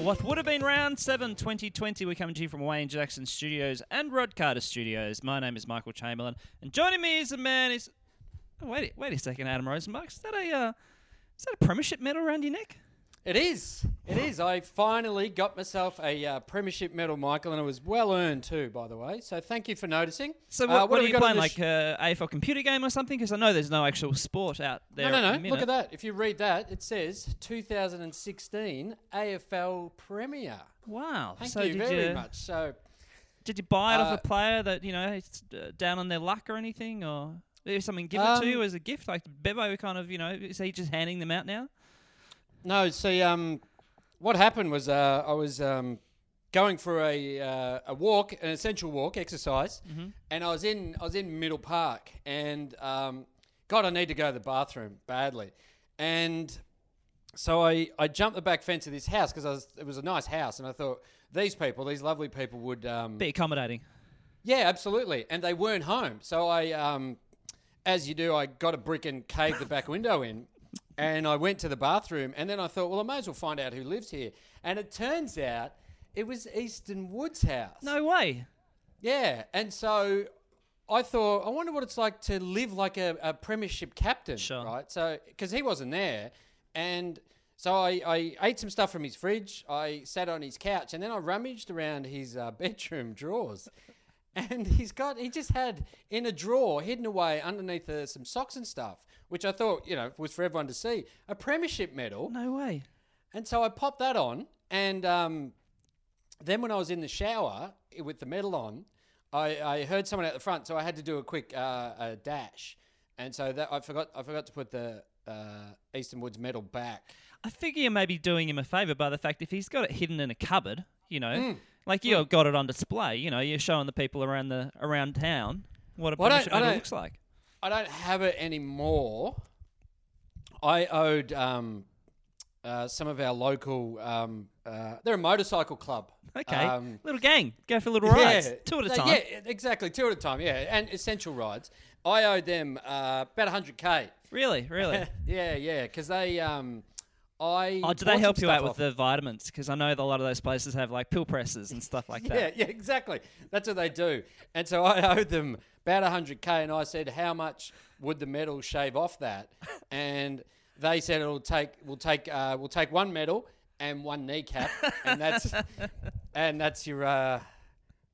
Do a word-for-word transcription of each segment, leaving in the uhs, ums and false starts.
What would have been round seven, twenty twenty. We're coming to you from Wayne Jackson Studios and Rod Carter Studios. My name is Michael Chamberlain, and joining me is a man is. Oh, wait, wait a second, Adam Rosenbach. Is that a uh, is that a premiership medal around your neck? It is. It is. I finally got myself a uh, premiership medal, Michael, and it was well earned too, by the way. So thank you for noticing. So what, uh, what, what are we playing, like an sh- A F L computer game or something? Because I know there's no actual sport out there. No, no, no. Look at that. If you read that, it says two thousand sixteen A F L Premier. Wow. Thank so you very you, much. So, did you buy it uh, off a player that you know is down on their luck or anything, or is something given um, to you as a gift? Like Bebo, kind of, you know, is he just handing them out now? No, see, um, what happened was uh, I was um, going for a uh, a walk, an essential walk, exercise, mm-hmm. and I was in I was in Middle Park, and um, God, I need to go to the bathroom badly, and so I, I jumped the back fence of this house because it was a nice house, and I thought these people, these lovely people, would um, be accommodating. Yeah, absolutely, and they weren't home, so I, um, as you do, I got a brick and caved the back window in. And I went to the bathroom, and then I thought, well, I may as well find out who lives here. And it turns out it was Easton Woods' house. No way. Yeah. And so I thought, I wonder what it's like to live like a, a premiership captain, sure. right? So, because he wasn't there. And so I, I ate some stuff from his fridge. I sat on his couch, and then I rummaged around his uh, bedroom drawers. And he's got, he just had in a drawer hidden away underneath uh, some socks and stuff, which I thought, you know, was for everyone to see, a premiership medal. No way. And so I popped that on. And um, then when I was in the shower it, with the medal on, I, I heard someone out the front. So I had to do a quick uh, a dash. And so that I forgot, I forgot to put the uh, Easton Woods medal back. I figure you may be doing him a favour by the fact if he's got it hidden in a cupboard, you know. Mm. Like you've got it on display, you know. You're showing the people around the around town what a well, premiership medal looks like. I don't have it anymore. I owed um, uh, some of our local. Um, uh, they're a motorcycle club. Okay, um, little gang, go for little rides, yeah, two at a time. Yeah, exactly, two at a time. Yeah, and essential rides. I owed them uh, about one hundred K. Really, really. yeah, yeah, because they. Um, I oh, do they help you out with the vitamins? Because I know that a lot of those places have like pill presses and stuff like yeah, that. Yeah, yeah, exactly. That's what they do. And so I owed them about one hundred K and I said, how much would the medal shave off that? And they said, it'll take, we'll take, uh, we'll take one medal and one kneecap. and that's, and that's your, uh,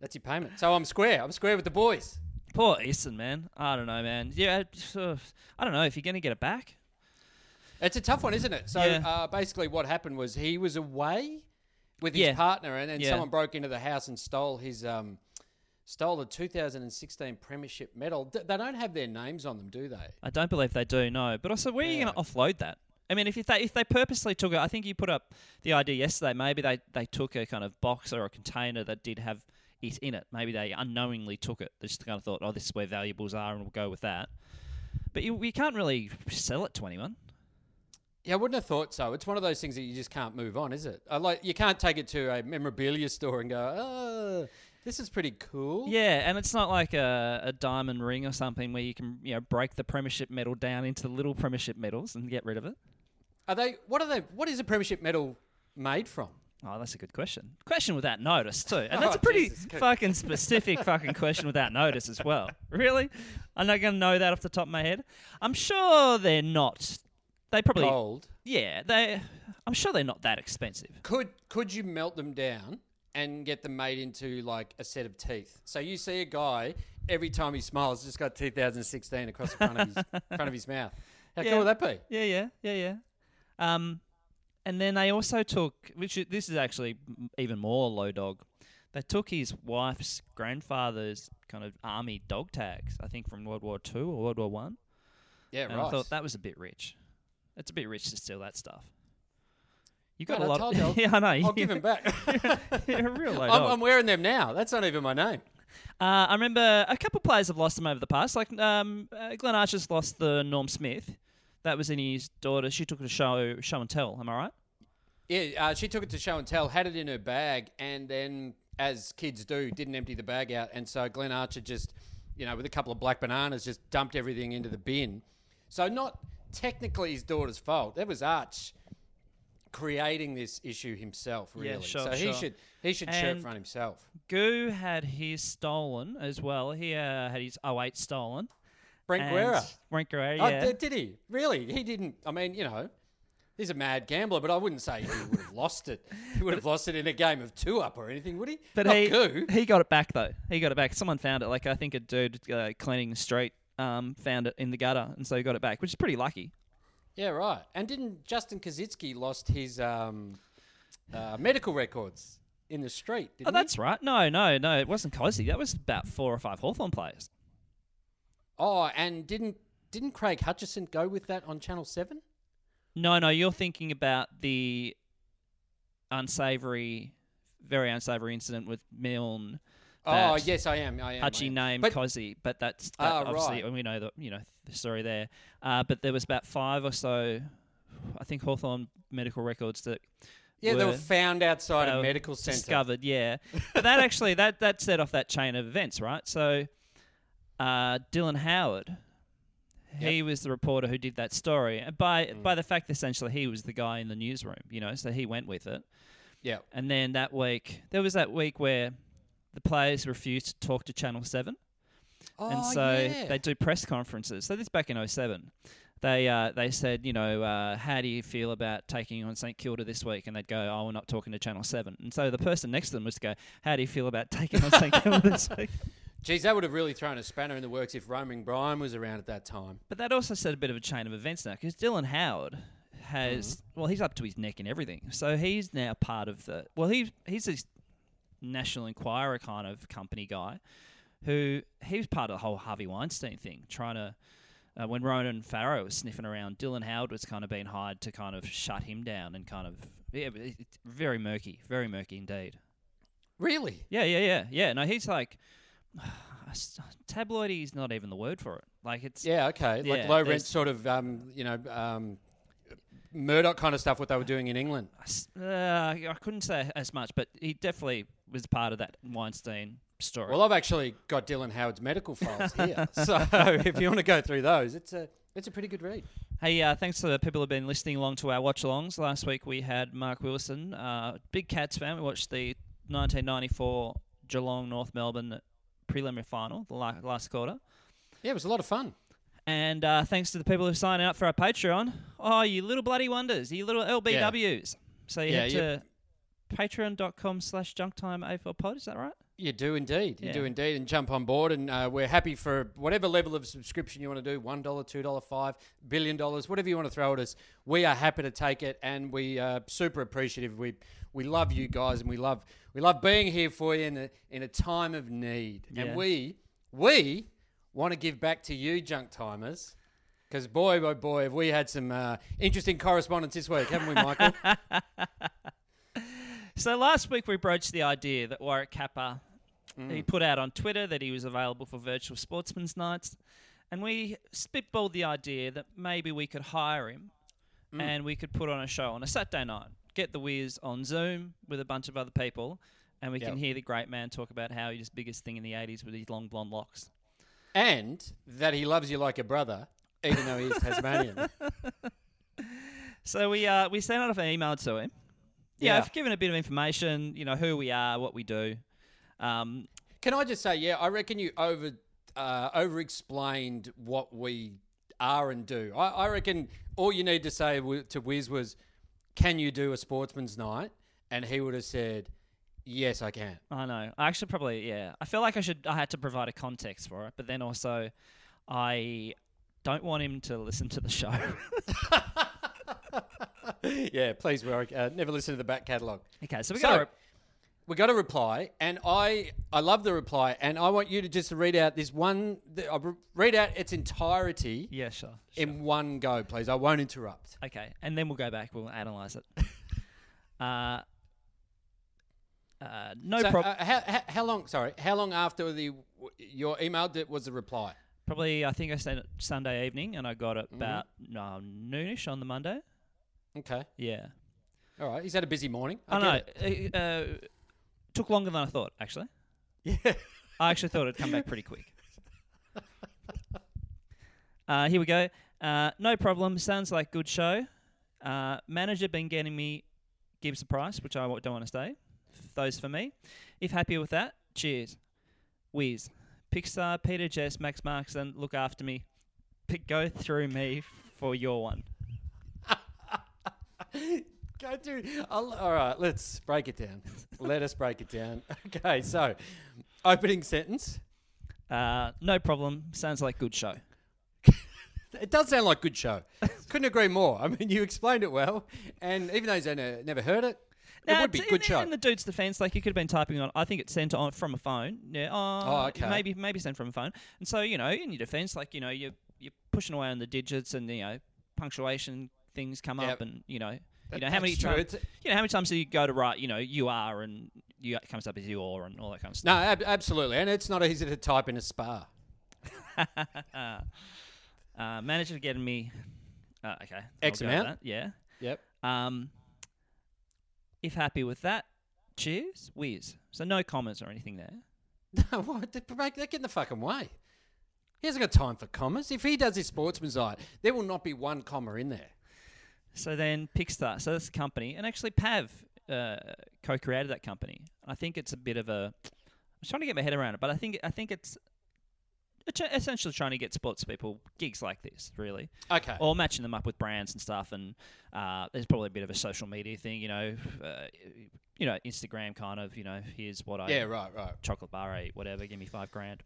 that's your payment. So I'm square. I'm square with the boys. Poor Easton, man. I don't know, man. Yeah. Uh, I don't know if you're going to get it back. It's a tough one, isn't it? So yeah. uh, basically what happened was he was away with his yeah. partner and then yeah. someone broke into the house and stole his um, stole the two thousand sixteen Premiership medal. D- they don't have their names on them, do they? I don't believe they do, no. But also, where yeah. are you going to offload that? I mean, if they, if they purposely took it, I think you put up the idea yesterday, maybe they, they took a kind of box or a container that did have it in it. Maybe they unknowingly took it. They just kind of thought, oh, this is where valuables are and we'll go with that. But you, you can't really sell it to anyone. Yeah, I wouldn't have thought so. It's one of those things that you just can't move on, is it? I like you can't take it to a memorabilia store and go, oh, this is pretty cool. Yeah, and it's not like a, a diamond ring or something where you can, you know, break the premiership medal down into little premiership medals and get rid of it. Are they? What are they? What is a premiership medal made from? Oh, that's a good question. Question without notice too, and that's oh, a pretty Jesus. fucking specific fucking question without notice as well. Really? I'm not gonna know that off the top of my head. I'm sure they're not. They probably Gold. Yeah, they. I'm sure they're not that expensive. Could could you melt them down and get them made into like a set of teeth? So you see a guy every time he smiles, just got two thousand sixteen across the front of his front of his mouth. How yeah. cool would that be? Yeah, yeah, yeah, yeah. Um, And then they also took, which this is actually even more low dog, they took his wife's grandfather's kind of army dog tags, I think from World War Two or World War One. Yeah, and right. And I thought that was a bit rich. It's a bit rich to steal that stuff. You got Man, a lot. Of, you, yeah, I know. I'll give them back. You're, you're a real low dog. I'm, I'm wearing them now. That's not even my name. Uh, I remember a couple of players have lost them over the past. Like um, uh, Glenn Archer's lost the Norm Smith. That was in his daughter. She took it to show, show and tell. Am I right? Yeah, uh, she took it to show and tell, had it in her bag, and then, as kids do, didn't empty the bag out. And so Glenn Archer just, you know, with a couple of black bananas, just dumped everything into the bin. So not technically his daughter's fault. That was Arch creating this issue himself, really. Yeah, sure, so sure. he should he should shirt front himself. Goo had his stolen as well. He uh, had his oh eight stolen. Brent Guerrera. Brent Guerrera, yeah. Oh, d- did he? Really? He didn't. I mean, you know, he's a mad gambler, but I wouldn't say he would have lost it. He would have lost it in a game of two-up or anything, would he? But Not he goo. He got it back, though. He got it back. Someone found it. Like, I think a dude uh, cleaning the street um, found it in the gutter, and so he got it back, which is pretty lucky. Yeah, right. And didn't Justin Kaczynski lost his um, uh, medical records in the street, didn't he? Oh, that's he? right. No, no, no. It wasn't Kaczynski. That was about four or five Hawthorn players. Oh, and didn't didn't Craig Hutchison go with that on Channel seven? No, no, you're thinking about the unsavoury, very unsavoury incident with Milne. Oh, yes, I am. I am. Hutchie named Cozzy, but that's that oh, obviously, right. we know the you know the story there. Uh, but there was about five or so, I think, Hawthorn medical records that. Yeah, were, they were found outside a medical centre. Discovered, yeah. But that actually that that set off that chain of events, right? So. Uh, Dylan Howard, he yep. was the reporter who did that story. And by mm. by the fact, essentially, he was the guy in the newsroom, you know, so he went with it. Yeah. And then that week, there was that week where the players refused to talk to Channel seven. Oh, and so yeah. they do press conferences. So this is back in oh seven. They uh, they said, you know, uh, how do you feel about taking on St Kilda this week? And they'd go, oh, we're not talking to Channel seven. And so the person next to them was to go, how do you feel about taking on St Kilda this week? Geez, that would have really thrown a spanner in the works if Roaming Brian was around at that time. But that also set a bit of a chain of events now, because Dylan Howard has, mm-hmm. well, he's up to his neck in everything. So he's now part of the, well, he, he's this National Enquirer kind of company guy who, he was part of the whole Harvey Weinstein thing, trying to, uh, when Ronan Farrow was sniffing around, Dylan Howard was kind of being hired to kind of shut him down and kind of, yeah, it's very murky, very murky indeed. Really? Yeah, yeah, yeah, yeah. No, he's like... Tabloidy is not even the word for it. Like it's yeah, okay, yeah, like low rent sort of um, you know um, Murdoch kind of stuff. What they were doing in England, uh, I couldn't say as much, but he definitely was part of that Weinstein story. Well, I've actually got Dylan Howard's medical files here, so if you want to go through those, it's a it's a pretty good read. Hey, uh, thanks to the people who have been listening along to our watch-alongs. Last week we had Mark Wilson, uh, big Cats fan. We watched the nineteen ninety-four Geelong North Melbourne preliminary final, the last quarter. Yeah, it was a lot of fun. And uh, thanks to the people who signed up for our Patreon. Oh, you little bloody wonders, you little L B Ws. Yeah. So you yeah, head to you... patreon.com slash junktime A F L pod, is that right? You do indeed. You yeah. do indeed. And jump on board. And uh, we're happy for whatever level of subscription you want to do, one dollar, two dollars, five billion dollars, whatever you want to throw at us. We are happy to take it, and we are super appreciative. We we love you guys, and we love we love being here for you in a, in a time of need. Yeah. And we we want to give back to you, junk timers, because boy, oh boy, have we had some uh, interesting correspondence this week, haven't we, Michael? So last week we broached the idea that Warwick Capper, mm. he put out on Twitter that he was available for virtual sportsman's nights, and we spitballed the idea that maybe we could hire him mm. and we could put on a show on a Saturday night, get the whiz on Zoom with a bunch of other people, and we yep. can hear the great man talk about how he was the biggest thing in the eighties with his long blonde locks. And that he loves you like a brother, even though he's Tasmanian. So we uh, we sent out an email to him. Yeah, yeah, I've given a bit of information, you know, who we are, what we do. Um, Can I just say, yeah, I reckon you over uh, over-explained what we are and do. I, I reckon all you need to say w- to Wiz was, can you do a sportsman's night? And he would have said, yes, I can. I know. I actually probably, yeah. I feel like I should. I had to provide a context for it, but then also I don't want him to listen to the show. Yeah, please, Warwick. Uh, never listen to the back catalogue. Okay, so we got so, re- we got a reply, and I I love the reply, and I want you to just read out this one. I read out its entirety. Yeah, sure, sure. In one go, please. I won't interrupt. Okay, and then we'll go back. We'll analyse it. uh, uh, no so, problem. Uh, how, how, how long? Sorry, how long after the your email did, was the reply? Probably, I think I sent it Sunday evening, and I got it about mm-hmm. uh, noonish on the Monday. Okay. Yeah. All right. He's had a busy morning. I, I know. It. It uh, took longer than I thought, actually. Yeah. I actually thought it'd come back pretty quick. uh, here we go. Uh, no problem. Sounds like good show. Uh, manager been getting me gives the price, which I don't want to say. Those for me. If happy with that, cheers. Whiz. Pixar, Peter Jess, Max Markson, look after me. Pick, go through me for your one. Go through. All right, let's break it down. Let us break it down. Okay, so opening sentence. Uh, no problem. Sounds like good show. It does sound like good show. Couldn't agree more. I mean, you explained it well, and even though he's never heard it. Now, it would be good show. In the dude's defence, like, you could have been typing on, I think it's sent on from a phone. Yeah. Oh, oh okay. Maybe, maybe sent from a phone. And so, you know, in your defence, like, you know, you're, you're pushing away on the digits and, you know, punctuation things come yep. up and, you know, that, you know how many times, you know, how many times do you go to write, you know, you are and you, it comes up as you are and all that kind of stuff. No, ab- absolutely. And it's not easy to type in a spa. uh, manager getting me, uh, okay. X amount. Yeah. Yep. Um... If happy with that, cheers, whiz. So no commas or anything there. No, what? Get in the fucking way. He hasn't got time for commas. If he does his sportsman's side, there will not be one comma in there. So then Pixar, so that's the company. And actually Pav uh, co-created that company. I think it's a bit of a... I'm trying to get my head around it, but I think I think it's essentially trying to get sports people gigs like this, really. Okay. Or matching them up with brands and stuff. And uh, there's probably a bit of a social media thing, you know, uh, you know, Instagram kind of, you know, here's what I... Yeah, right, right. Chocolate bar, I eat, whatever, give me five grand.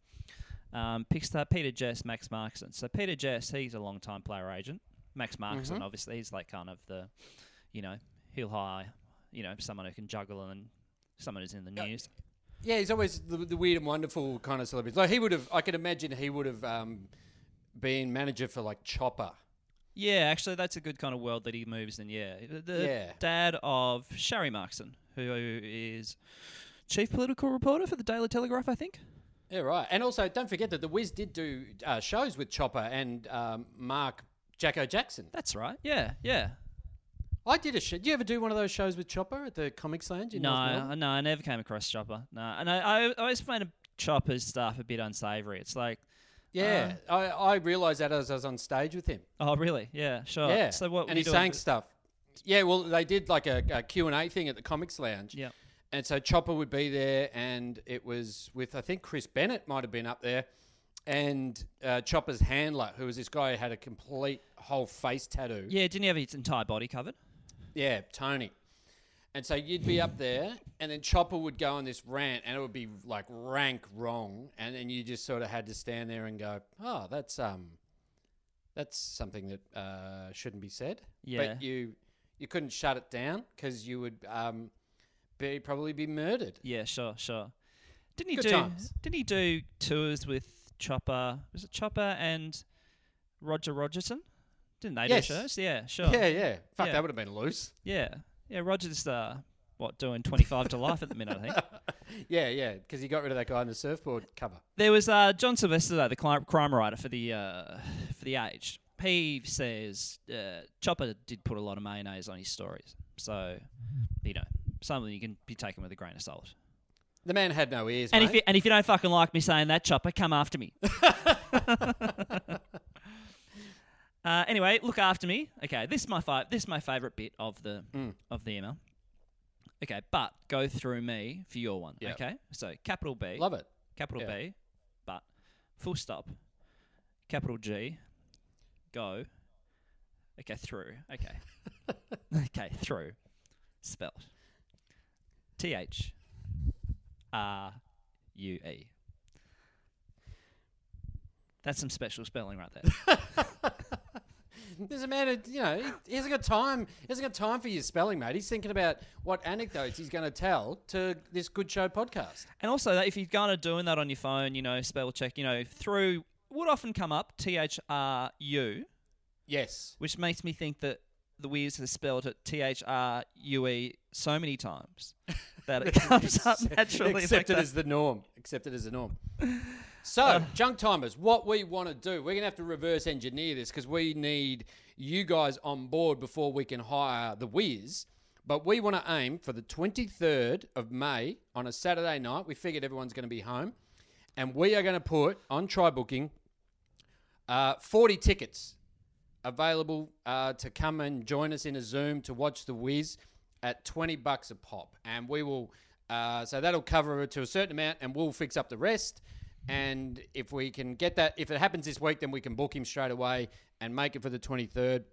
Um, Pixar, Peter Jess, Max Markson. So Peter Jess, he's a long-time player agent. Max Markson, mm-hmm. obviously, he's like kind of the, you know, heel high, you know, someone who can juggle and someone who's in the news. Yeah. Yeah, he's always the, the weird and wonderful kind of celebrity. Like he would have, I could imagine he would have um, been manager for like Chopper. Yeah, actually, that's a good kind of world that he moves in. Yeah, the yeah. dad of Sherry Markson, who is chief political reporter for the Daily Telegraph, I think. Yeah, right. And also, don't forget that the Wiz did do uh, shows with Chopper and um, Mark Jacko Jackson. That's right. Yeah, yeah. I did a show. Did you ever do one of those shows with Chopper at the Comics Lounge? In no, no, I never came across Chopper. No, and I, I always find Chopper's stuff a bit unsavoury. It's like, yeah, uh, I, I realised that as I was on stage with him. Oh, really? Yeah, sure. Yeah. So what? And he's saying stuff. Yeah, well, they did like a, a Q and A thing at the Comics Lounge. Yeah. And so Chopper would be there, and it was with I think Chris Bennett might have been up there, and uh, Chopper's handler, who was this guy who had a complete whole face tattoo. Yeah, didn't he have his entire body covered? Yeah, Tony. And so you'd be up there, and then Chopper would go on this rant, and it would be like rank wrong, and then you just sort of had to stand there and go, "Oh, that's um, that's something that uh, shouldn't be said." Yeah. But you you couldn't shut it down because you would um, be probably be murdered. Yeah, sure, sure. Didn't he Good do? Times. Didn't he do tours with Chopper? Was it Chopper and Roger Rogerson? Didn't they yes. do shows? Yeah, sure. Yeah, yeah. Fuck, yeah. That would have been loose. Yeah. Yeah, Roger's, uh, what, doing twenty-five to life at the minute, I think. Yeah, yeah, because he got rid of that guy in the surfboard cover. There was uh, John Sylvester, though, the crime writer for the uh, for the Age. He says uh, Chopper did put a lot of mayonnaise on his stories. So, you know, something you can be taken with a grain of salt. The man had no ears, and mate. If you, and if you don't fucking like me saying that, Chopper, come after me. Uh, anyway, look after me. Okay, this is my fi- This is my favourite bit of the mm. of the email. Okay, but go through me for your one. Yep. Okay, so capital B. Love it. Capital yeah. B, but full stop. Capital G, go. Okay, through. Okay. Okay, through. Spelled. T H R U E. That's some special spelling right there. There's a man who, you know, he, he hasn't got time. He hasn't got time for your spelling, mate. He's thinking about what anecdotes he's going to tell to this Good Show podcast. And also, if you're kind of doing that on your phone, you know, spell check, you know, through would often come up T H R U. Yes. Which makes me think that the Weirds has spelled it T H R U E so many times that it comes up naturally. Accepted like as the norm. Accepted as the norm. So, um, junk timers, what we want to do, we're going to have to reverse engineer this because we need you guys on board before we can hire the Weirds. But we want to aim for the twenty-third of May on a Saturday night. We figured everyone's going to be home. And we are going to put on TriBooking uh, forty tickets available uh, to come and join us in a Zoom to watch the Wiz at twenty bucks a pop. And we will, uh, so that'll cover it to a certain amount and we'll fix up the rest. And if we can get that, if it happens this week, then we can book him straight away and make it for the twenty-third.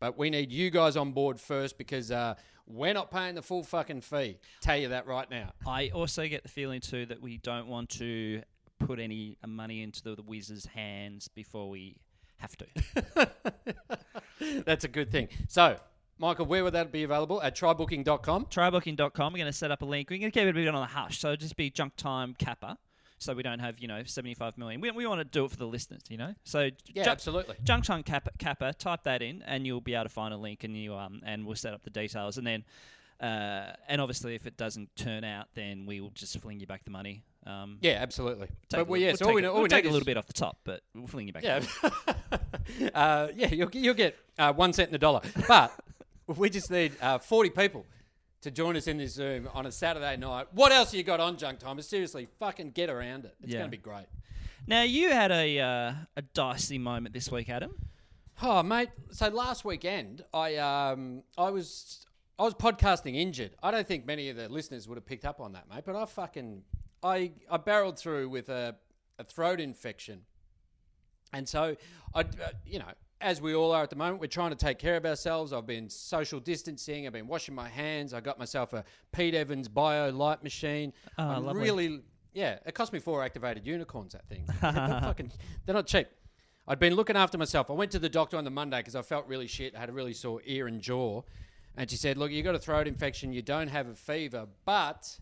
But we need you guys on board first because uh, we're not paying the full fucking fee. Tell you that right now. I also get the feeling too that we don't want to put any money into the, the Wiz's hands before we have to. That's a good thing. So, Michael, where would that be available? At try booking dot com? try booking dot com. We're going to set up a link. We're going to keep it a bit on the hush. So, it'll just be junk time capper. So, we don't have, you know, seventy-five million. We, we want to do it for the listeners, you know? So, yeah, junk, absolutely. Junk time capper, capper, type that in and you'll be able to find a link and you um and we'll set up the details. And then, uh, and obviously, if it doesn't turn out, then we will just fling you back the money. Um, yeah, absolutely. But well, yeah, we'll so take, all we know, all we'll we take a little bit off the top, but we'll fling you back. Yeah, uh, yeah, you'll, you'll get uh, one cent in the dollar. But we just need uh, forty people to join us in this Zoom on a Saturday night. What else have you got on Junk Time? Seriously, fucking get around it. It's yeah. going to be great. Now you had a uh, a dicey moment this week, Adam. Oh, mate. So last weekend, I um I was I was podcasting injured. I don't think many of the listeners would have picked up on that, mate. But I fucking I, I barreled through with a, a throat infection. And so, I, uh, you know, as we all are at the moment, we're trying to take care of ourselves. I've been social distancing. I've been washing my hands. I got myself a Pete Evans Bio Light machine. Oh, I'm lovely. Really, yeah, it cost me four activated unicorns, that thing. they're, fucking, they're not cheap. I'd been looking after myself. I went to the doctor on the Monday because I felt really shit. I had a really sore ear and jaw. And she said, look, you got a throat infection. You don't have a fever, but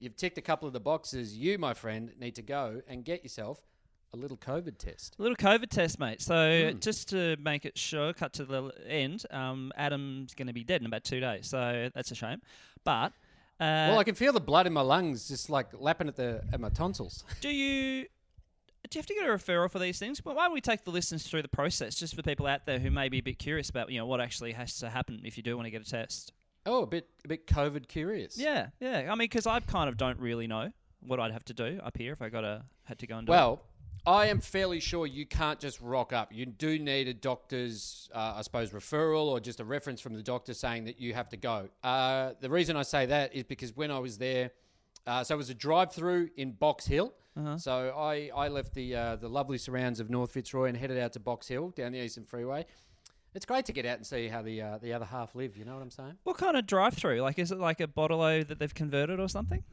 you've ticked a couple of the boxes. You, my friend, need to go and get yourself a little COVID test. A little COVID test, mate. So mm. just to make it sure, cut to the end, um, Adam's going to be dead in about two days. So that's a shame. But uh, well, I can feel the blood in my lungs just like lapping at the at my tonsils. Do you do you have to get a referral for these things? Well, why don't we take the listeners through the process just for people out there who may be a bit curious about, you know, what actually has to happen if you do want to get a test? Oh, a bit a bit COVID curious. Yeah, yeah. I mean, because I kind of don't really know what I'd have to do up here if I got a, had to go and do well, it. Well, I am fairly sure you can't just rock up. You do need a doctor's, uh, I suppose, referral or just a reference from the doctor saying that you have to go. Uh, the reason I say that is because when I was there, uh, so it was a drive-through in Box Hill. Uh-huh. So I, I left the, uh, the lovely surrounds of North Fitzroy and headed out to Box Hill down the Eastern Freeway. It's great to get out and see how the uh, the other half live, you know what I'm saying? What kind of drive-through? Like, is it like a Bottle-O that they've converted or something?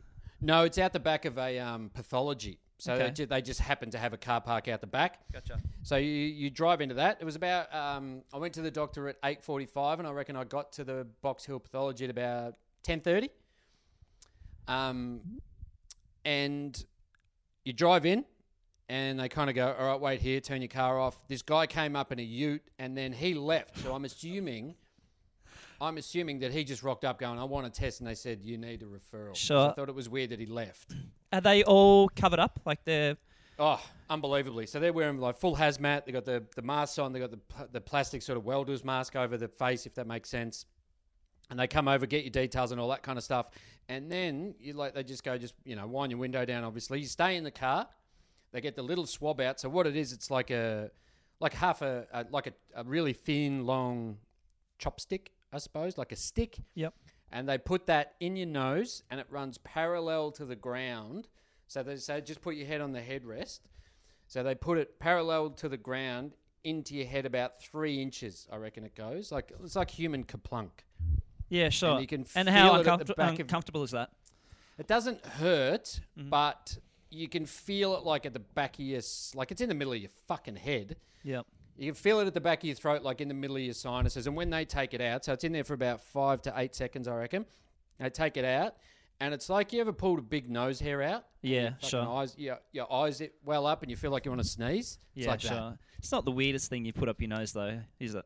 No, it's out the back of a um, pathology. So okay. they, ju- they just happen to have a car park out the back. Gotcha. So you, you drive into that. It was about, um, I went to the doctor at eight forty-five and I reckon I got to the Box Hill pathology at about ten thirty. Um, and you drive in. And they kind of go, all right, wait here, turn your car off. This guy came up in a ute and then he left. So I'm assuming I'm assuming that he just rocked up going, I want a test. And they said, you need a referral. Sure. So I thought it was weird that he left. Are they all covered up? Like they're... Oh, unbelievably. So they're wearing like full hazmat. They got the, the masks on. They got the the plastic sort of welder's mask over the face, if that makes sense. And they come over, get your details and all that kind of stuff. And then you like they just go, just, you know, wind your window down, obviously. You stay in the car. They get the little swab out. So what it is, it's like a, like half a, a like a, a really thin, long chopstick, I suppose, like a stick. Yep. And they put that in your nose and it runs parallel to the ground. So they say, just put your head on the headrest. So they put it parallel to the ground into your head about three inches, I reckon it goes. Like it's like human kaplunk. Yeah, sure. And, you can and feel how it uncomfort- at the back uncomfortable of, is that? It doesn't hurt, mm-hmm. but... You can feel it like at the back of your... Like it's in the middle of your fucking head. Yep. You can feel it at the back of your throat, like in the middle of your sinuses. And when they take it out, so it's in there for about five to eight seconds, I reckon. They take it out, and it's like, you ever pulled a big nose hair out? Yeah, sure. Eyes, your, your eyes it well up, and you feel like you want to sneeze. It's yeah, like sure. That. It's not the weirdest thing you put up your nose, though, is it?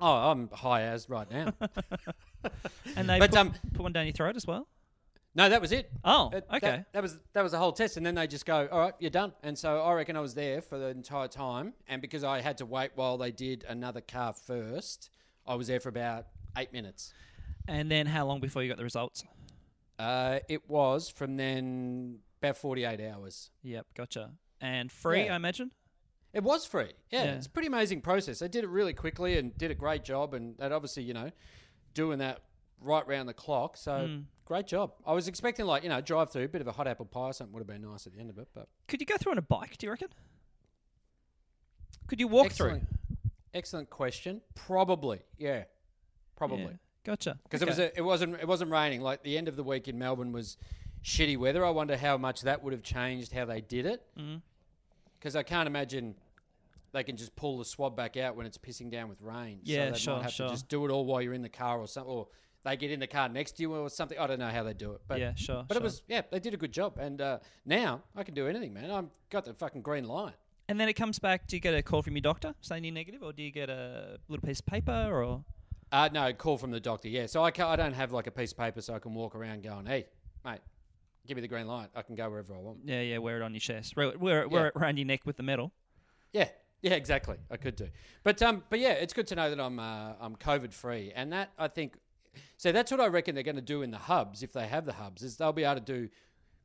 Oh, I'm high as right now. And they but, put, um, put one down your throat as well? No, that was it. Oh, it, okay. That, that was that was the whole test, and then they just go, all right, you're done. And so I reckon I was there for the entire time, and because I had to wait while they did another car first, I was there for about eight minutes. And then how long before you got the results? Uh, it was from then about forty-eight hours. Yep, gotcha. And free, yeah. I imagine? It was free. Yeah, yeah, it's a pretty amazing process. They did it really quickly and did a great job, and that obviously, you know, doing that right round the clock. So mm. great job. I was expecting, like, you know, drive through, a bit of a hot apple pie or something would have been nice at the end of it. But could you go through on a bike, do you reckon? Could you walk Excellent. through? Excellent question. Probably, yeah. Probably. Yeah. Gotcha. Because okay. it was a, it wasn't it wasn't raining. Like the end of the week in Melbourne was shitty weather. I wonder how much that would have changed how they did it. Because mm. I can't imagine they can just pull the swab back out when it's pissing down with rain. Yeah, so they sure, might have sure. to just do it all while you're in the car or something, or they get in the car next to you or something. I don't know how they do it, but yeah, sure. But sure. it was yeah, they did a good job, and uh, now I can do anything, man. I've got the fucking green light. And then it comes back. Do you get a call from your doctor saying you're negative, or do you get a little piece of paper or? Uh, no, call from the doctor, yeah. So I can't, I don't have like a piece of paper so I can walk around going, hey, mate, give me the green light. I can go wherever I want. Yeah, yeah, wear it on your chest. Wear it, wear it, yeah. wear it around your neck with the medal. Yeah, yeah, exactly. I could do. But um, but yeah, it's good to know that I'm uh, I'm COVID-free. And that, I think, so that's what I reckon they're going to do in the hubs, if they have the hubs, is they'll be able to do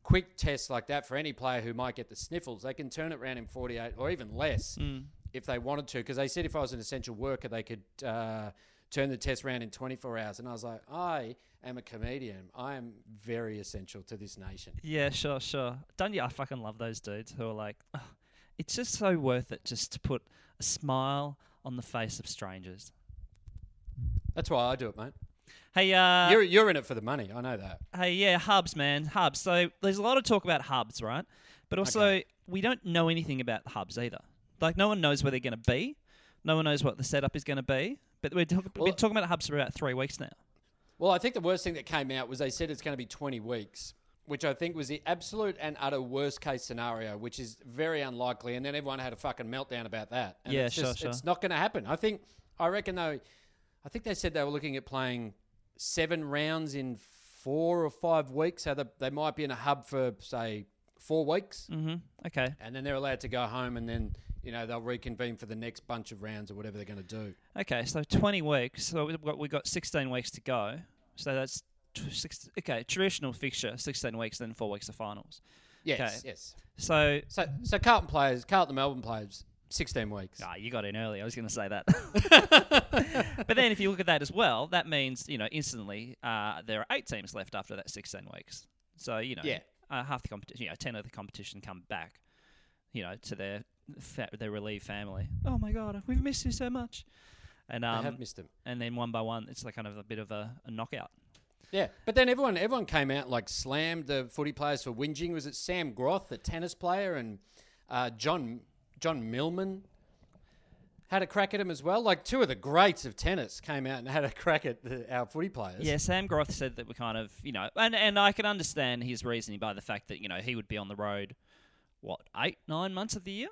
quick tests like that for any player who might get the sniffles. They can turn it around in forty-eight or even less mm. if they wanted to, because they said if I was an essential worker, they could... Uh, turn the test round in twenty-four hours. And I was like, I am a comedian. I am very essential to this nation. Yeah, sure, sure. Don't you? I fucking love those dudes who are like, oh, it's just so worth it just to put a smile on the face of strangers. That's why I do it, mate. Hey, uh... You're, you're in it for the money. I know that. Hey, yeah, hubs, man. Hubs. So there's a lot of talk about hubs, right? But also, okay. we don't know anything about hubs either. Like, no one knows where they're going to be. No one knows what the setup is going to be. But we're talk- well, been talking about hubs for about three weeks now. Well, I think the worst thing that came out was they said it's going to be twenty weeks, which I think was the absolute and utter worst case scenario, which is very unlikely. And then everyone had a fucking meltdown about that. And yeah, it's sure, just, sure. It's not going to happen. I think, I reckon though, I think they said they were looking at playing seven rounds in four or five weeks. So they might be in a hub for, say, four weeks. Mm-hmm. Okay. And then they're allowed to go home and then... You know, they'll reconvene for the next bunch of rounds or whatever they're going to do. Okay, so twenty weeks. So we've got, we've got sixteen weeks to go. So that's... T- six, okay, traditional fixture, sixteen weeks, then four weeks of finals. Yes, okay. yes. So... So so Carlton players, Carlton Melbourne players, sixteen weeks. Ah, you got in early. I was going to say that. But then if you look at that as well, that means, you know, instantly uh, there are eight teams left after that sixteen weeks. So, you know, yeah. uh, half the competition, you know, ten of the competition come back, you know, to their... Fa- their relieved family. Oh my God, we've missed you so much. And um, I have missed them. And then one by one, it's like kind of a bit of a, a knockout. Yeah, but then everyone, everyone came out like slammed the footy players for whinging. Was it Sam Groth, the tennis player, and uh, John John Millman had a crack at him as well? Like two of the greats of tennis came out and had a crack at the, our footy players. Yeah, Sam Groth said that we're kind of, you know, and and I can understand his reasoning by the fact that, you know, he would be on the road, what, eight, nine months of the year.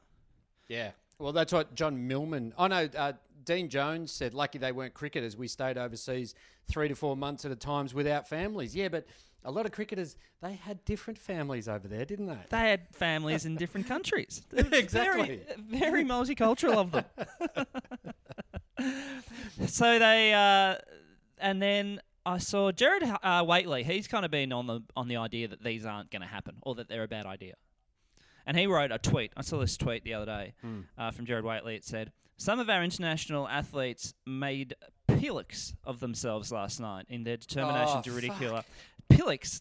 Yeah, well, that's what John Millman... I know uh, Dean Jones said, lucky they weren't cricketers. We stayed overseas three to four months at a time without families. Yeah, but a lot of cricketers, they had different families over there, didn't they? They had families in different countries. Exactly. Very, very multicultural of them. So they... Uh, and then I saw Jared uh, Waitley. He's kind of been on the on the idea that these aren't going to happen or that they're a bad idea. And he wrote a tweet. I saw this tweet the other day mm. uh, from Jared Weeley. It said, some of our international athletes made pillocks of themselves last night in their determination oh, to ridicule. Pillocks?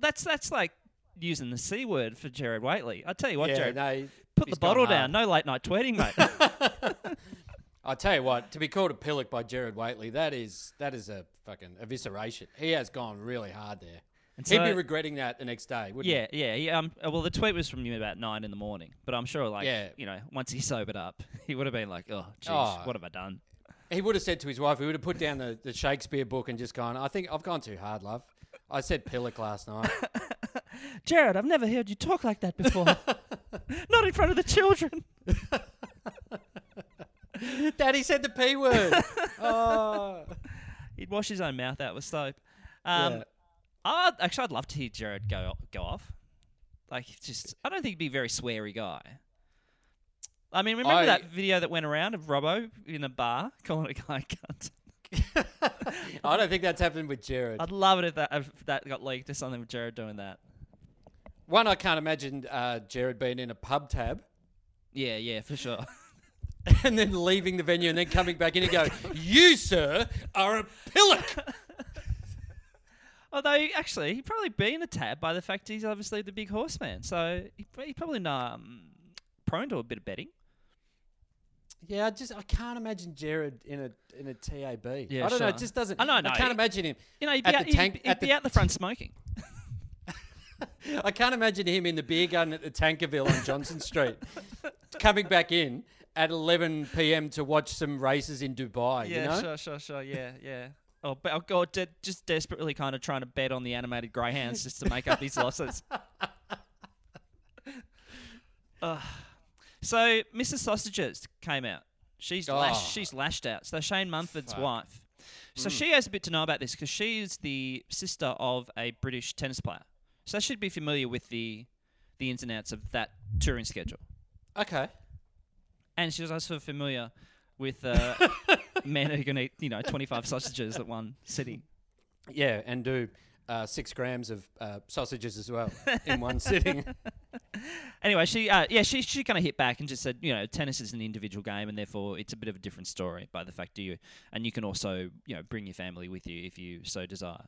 That's that's like using the C word for Jared Weeley. I tell you what, yeah, Jared, no, put the bottle down. No late night tweeting, mate. I tell you what, to be called a pillock by Jared Weeley, that is that is a fucking evisceration. He has gone really hard there. And He'd so, be regretting that the next day, wouldn't yeah, he? Yeah, yeah. Um, well, the tweet was from you about nine in the morning, but I'm sure, like, yeah. you know, once he sobered up, he would have been like, oh, geez, oh. what have I done? He would have said to his wife, he would have put down the, the Shakespeare book and just gone, I think I've gone too hard, love. I said pillock last night. Jared, I've never heard you talk like that before. Not in front of the children. Daddy said the P word. Oh. He'd wash his own mouth out with soap. Um, yeah. I'd, actually, I'd love to hear Jared go go off. Like, just, I don't think he'd be a very sweary guy. I mean, remember I, that video that went around of Robbo in a bar calling a guy cunt? I don't think that's happened with Jared. I'd love it if that, if that got leaked or something with Jared doing that. One, I can't imagine uh, Jared being in a pub tab. Yeah, yeah, for sure. And then leaving the venue and then coming back in and go, you, sir, are a pillock. Although, actually, he'd probably be in a tab by the fact he's obviously the big horseman. So he's probably not um, prone to a bit of betting. Yeah, I just I can't imagine Jared in a in a tab. Yeah, I don't sure. know. It just doesn't. I know. No, I can't he, imagine him. You know, he'd be, at out, the tank, he'd, he'd at be the out the front smoking. I can't imagine him in the beer garden at the Tankerville on Johnson Street, coming back in at eleven p.m. to watch some races in Dubai. Yeah, you know? sure, sure, sure. Yeah, yeah. Oh, but oh God, de- just desperately kind of trying to bet on the animated greyhounds just to make up his losses. Ugh. So Missus Sausages came out. She's oh. lashed, she's lashed out. So Shane Mumford's Fuck. wife. So mm. she has a bit to know about this because she is the sister of a British tennis player. So she'd be familiar with the the ins and outs of that touring schedule. Okay. And she was also familiar with uh, men who can eat, you know, twenty-five sausages at one sitting. Yeah, and do uh, six grams of uh, sausages as well in one sitting. Anyway, she uh, yeah she she kind of hit back and just said, you know, tennis is an individual game and therefore it's a bit of a different story by the fact that you and you can also, you know, bring your family with you if you so desire.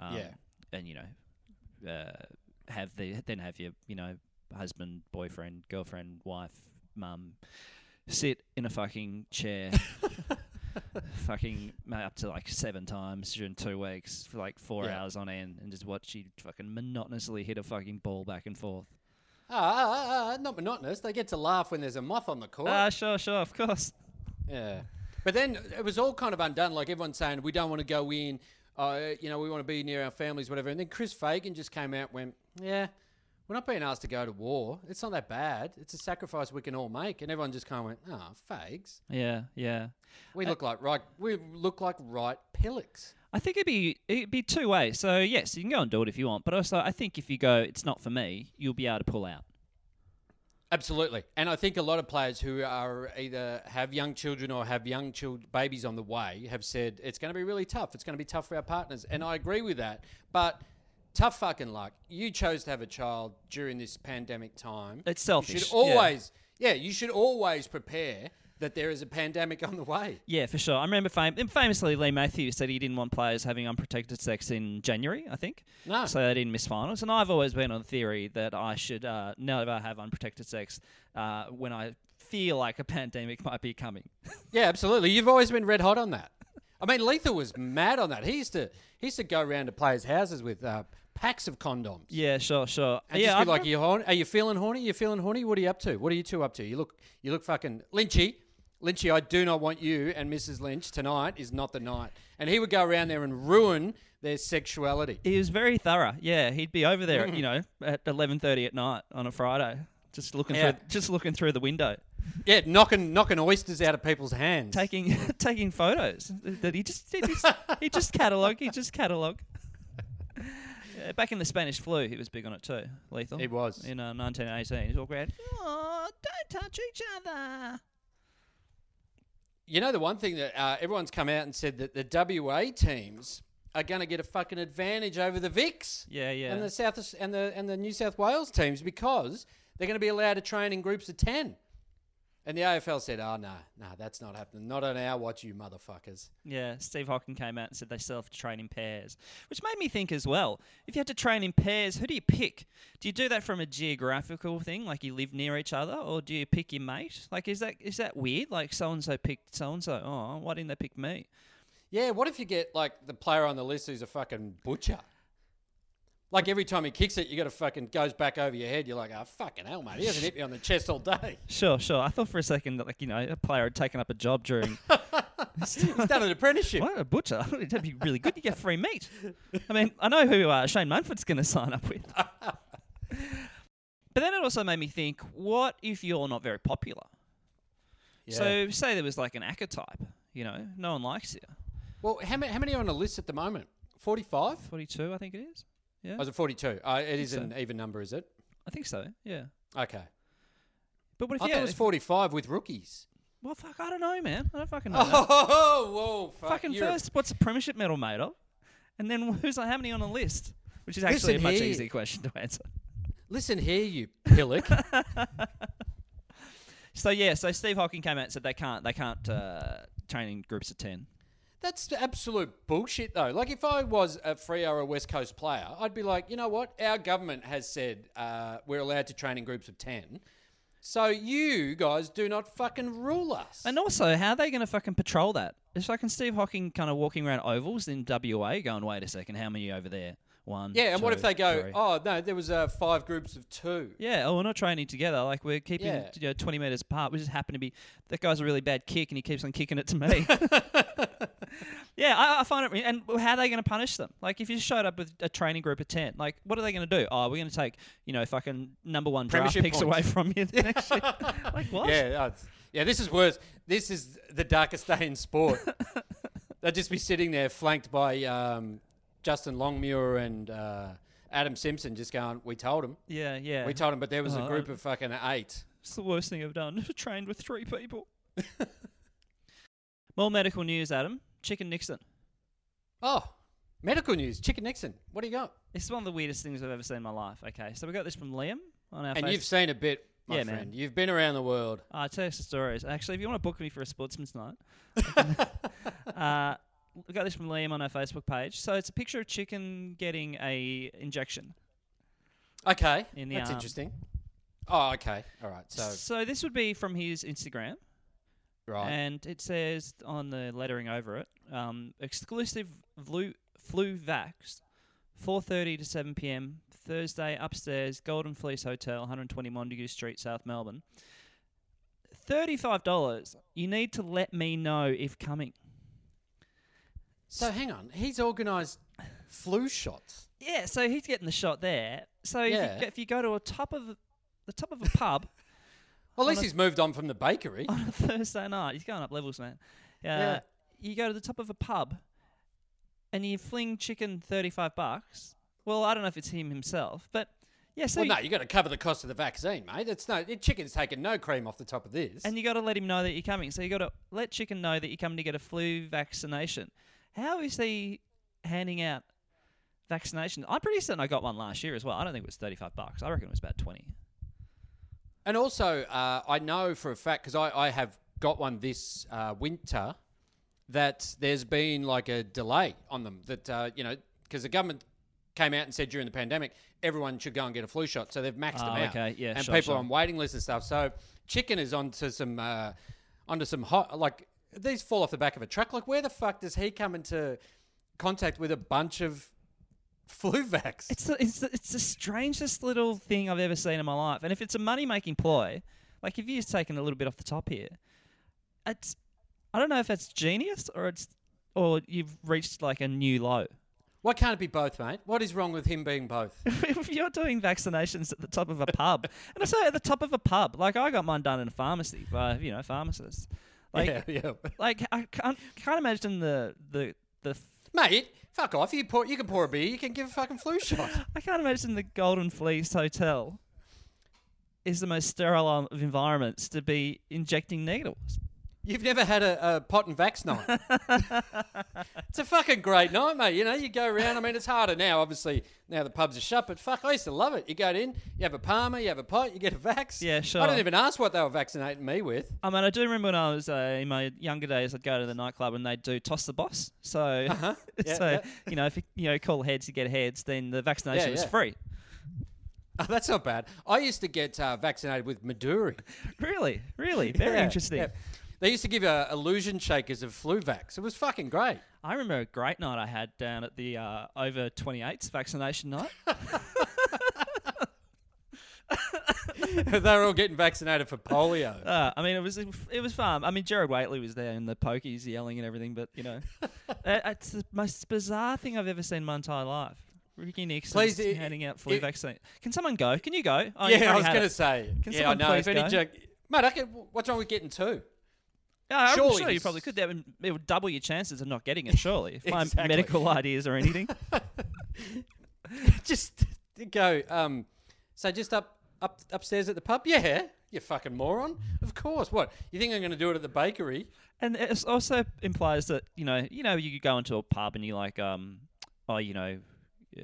Um, yeah, and you know, uh, have the then have your you know husband, boyfriend, girlfriend, wife, mum sit in a fucking chair, fucking up to like seven times during two weeks for like four yeah. hours on end and just watch you fucking monotonously hit a fucking ball back and forth. Ah, uh, uh, uh, not monotonous. They get to laugh when there's a moth on the court. Ah, uh, sure, sure, of course. Yeah. But then it was all kind of undone, like everyone's saying, we don't want to go in, uh, you know, we want to be near our families, whatever. And then Chris Fagan just came out and went, yeah, we're not being asked to go to war. It's not that bad. It's a sacrifice we can all make. And everyone just kind of went, oh, fags. Yeah, yeah. We uh, look like right we look like right pillocks. I think it'd be it'd be two ways. So, yes, you can go and do it if you want. But also, I think if you go, it's not for me, you'll be able to pull out. Absolutely. And I think a lot of players who are either have young children or have young chil- babies on the way have said, it's going to be really tough. It's going to be tough for our partners. And I agree with that. But tough fucking luck. You chose to have a child during this pandemic time. It's selfish. You should always, yeah, yeah you should always prepare that there is a pandemic on the way. Yeah, for sure. I remember fam- famously Lee Matthews said he didn't want players having unprotected sex in January, I think. No. So they didn't miss finals. And I've always been on the theory that I should uh, never have unprotected sex uh, when I feel like a pandemic might be coming. Yeah, absolutely. You've always been red hot on that. I mean, Lethal was mad on that. He used to he used to go around to players' houses with uh, packs of condoms. Yeah, sure, sure. And yeah, just be I'm like, re- are, you horny? are you feeling horny? Are you feeling horny? What are you up to? What are you two up to? You look, you look fucking lynchy. Lynchy, I do not want you and Missus Lynch. Tonight is not the night. And he would go around there and ruin their sexuality. He was very thorough. Yeah, he'd be over there, mm. you know, at eleven thirty at night on a Friday, just looking yeah. through, just looking through the window. Yeah, knocking knocking oysters out of people's hands, taking taking photos that he just he just he just catalogue. He just catalogue. Yeah, back in the Spanish flu, he was big on it too. Lethal. He was in uh, nineteen eighteen. He's all grand. Oh, don't touch each other. You know, the one thing that uh, everyone's come out and said that the W A teams are going to get a fucking advantage over the Vics. Yeah, yeah. And the South and the and the New South Wales teams because they're going to be allowed to train in groups of ten. And the A F L said, oh, no, no, that's not happening. Not on our watch, you motherfuckers. Yeah, Steve Hocking came out and said they still have to train in pairs, which made me think as well, if you had to train in pairs, who do you pick? Do you do that from a geographical thing, like you live near each other, or do you pick your mate? Like, is that is that weird? Like, so-and-so picked so-and-so. Oh, why didn't they pick me? Yeah, what if you get, like, the player on the list who's a fucking butcher? Like every time he kicks it, you got to fucking goes back over your head. You're like, oh, fucking hell, mate. He hasn't hit me on the chest all day. Sure, sure. I thought for a second that, like, you know, a player had taken up a job during... He's done an apprenticeship. What? A butcher? That'd be really good. You get free meat. I mean, I know who uh, Shane Munford's going to sign up with. But then it also made me think, what if you're not very popular? Yeah. So say there was like an actor type, you know, no one likes you. Well, how many, how many are on the list at the moment? forty-five? forty-two, I think it is. Yeah. Oh, is it forty-two? Uh, it is so. An even number, is it? I think so, yeah. Okay. But what if I yeah, thought it was forty-five with rookies. Well, fuck, I don't know, man. I don't fucking know. Oh, oh, whoa, fuck. Fucking Europe. First, what's the premiership medal made of? And then who's like, how many on the list? Which is actually Listen a much here. easier question to answer. Listen here, you pillock. So, yeah, so Steve Hawking came out and said they can't, they can't uh, train in groups of ten. That's absolute bullshit, though. Like, if I was a Freo or a West Coast player, I'd be like, you know what? Our government has said uh, we're allowed to train in groups of ten. So you guys do not fucking rule us. And also, how are they going to fucking patrol that? It's fucking Steve Hawking kind of walking around ovals in W A going, wait a second, how many over there? One, yeah, and two, what if they go, three. Oh, no, there was uh, five groups of two. Yeah, oh, we're not training together. Like, we're keeping yeah. you know, twenty metres apart. We just happen to be... That guy's a really bad kick, and he keeps on kicking it to me. Yeah, I, I find it... Re- and how are they going to punish them? Like, if you showed up with a training group of ten, like, what are they going to do? Oh, we're going to take, you know, fucking number one draft picks points. away from you the next year. Like, what? Yeah, yeah, this is worse. This is the darkest day in sport. They'll just be sitting there flanked by... Um, Justin Longmuir and uh, Adam Simpson just going, we told him. Yeah, yeah. We told him, but there was oh, a group of fucking eight. It's the worst thing I've done. Trained with three people. More medical news, Adam. Chicken Nixon. Oh, medical news. Chicken Nixon. What do you got? It's one of the weirdest things I've ever seen in my life. Okay, so we got this from Liam on our And Facebook. You've seen a bit, my yeah, friend. Man. You've been around the world. I tell you some stories. Actually, if you want to book me for a sportsman's night. uh We got this from Liam on our Facebook page. So it's a picture of chicken getting a injection. Okay, in the that's arm. Interesting. Oh, okay, all right. So, so this would be from his Instagram, right? And it says on the lettering over it, um, exclusive flu, flu vax, four thirty to seven p m Thursday upstairs Golden Fleece Hotel, one hundred twenty Montague Street, South Melbourne. Thirty-five dollars. You need to let me know if coming. So hang on, he's organised flu shots. Yeah, so he's getting the shot there. So yeah. if, you, if you go to a top of a, the top of a pub, well, at least he's th- moved on from the bakery on a Thursday night. He's going up levels, man. Uh, yeah, you go to the top of a pub, and you fling chicken thirty-five bucks. Well, I don't know if it's him himself, but yeah. So well, no, you got to cover the cost of the vaccine, mate. It's no chicken's taking no cream off the top of this, and you got to let him know that you're coming. So you got to let chicken know that you're coming to get a flu vaccination. How is he handing out vaccinations? I'm pretty certain I got one last year as well. I don't think it was thirty-five bucks. I reckon it was about twenty. And also, uh, I know for a fact, because I, I have got one this uh, winter, that there's been like a delay on them. That, uh, you know, because the government came out and said during the pandemic, everyone should go and get a flu shot. So they've maxed oh, them out. Okay. Yeah, and sure, people sure. are on waiting lists and stuff. So chicken is onto some, uh, onto some hot, like... These fall off the back of a truck. Like, where the fuck does he come into contact with a bunch of flu vax? It's the, it's the, it's the strangest little thing I've ever seen in my life. And if it's a money-making ploy, like if you're just taking a little bit off the top here, it's I don't know if that's genius or it's or you've reached like a new low. Why can't it be both, mate? What is wrong with him being both? If you're doing vaccinations at the top of a pub, and I say at the top of a pub, like I got mine done in a pharmacy by you know pharmacists. Like, yeah, yeah. like I can't, can't imagine the the the f- mate. Fuck off! You pour, you can pour a beer. You can give a fucking flu shot. I can't imagine the Golden Fleece Hotel is the most sterile of environments to be injecting needles. You've never had a, a pot and vax night. It's a fucking great night, mate. You know, you go around. I mean, it's harder now, obviously. Now the pubs are shut, but fuck, I used to love it. You go in, you have a palmer, you have a pot, you get a vax. Yeah, sure. I didn't even ask what they were vaccinating me with. I mean, I do remember when I was uh, in my younger days, I'd go to the nightclub and they'd do toss the boss. So, uh-huh. yeah, so yeah. you know, if you, you know, call heads, you get heads, then the vaccination yeah, was yeah. free. Oh, that's not bad. I used to get uh, vaccinated with Maduri. Really? Really? Very yeah, interesting. Yeah. They used to give uh, illusion shakers of flu vax. It was fucking great. I remember a great night I had down at the uh, over twenty-eights vaccination night. They were all getting vaccinated for polio. Uh, I mean, it was it was fun. I mean, Jared Weeley was there in the pokies yelling and everything, but, you know. It's the most bizarre thing I've ever seen in my entire life. Ricky Nixon's please, handing it, out flu it, vaccine. Can someone go? Can you go? Oh, yeah, I was going to say. Can yeah, someone I know. Please if any go? Joke, mate, I can, what's wrong with getting two? No, I'm surely sure you probably could. That would, it would double your chances of not getting it, surely. If exactly. My medical ideas or anything. Just go. Um, so just up, up upstairs at the pub? Yeah, you fucking moron. Of course. What? You think I'm going to do it at the bakery? And it also implies that, you know, you know, you go into a pub and you're like, um, oh, you know, Uh,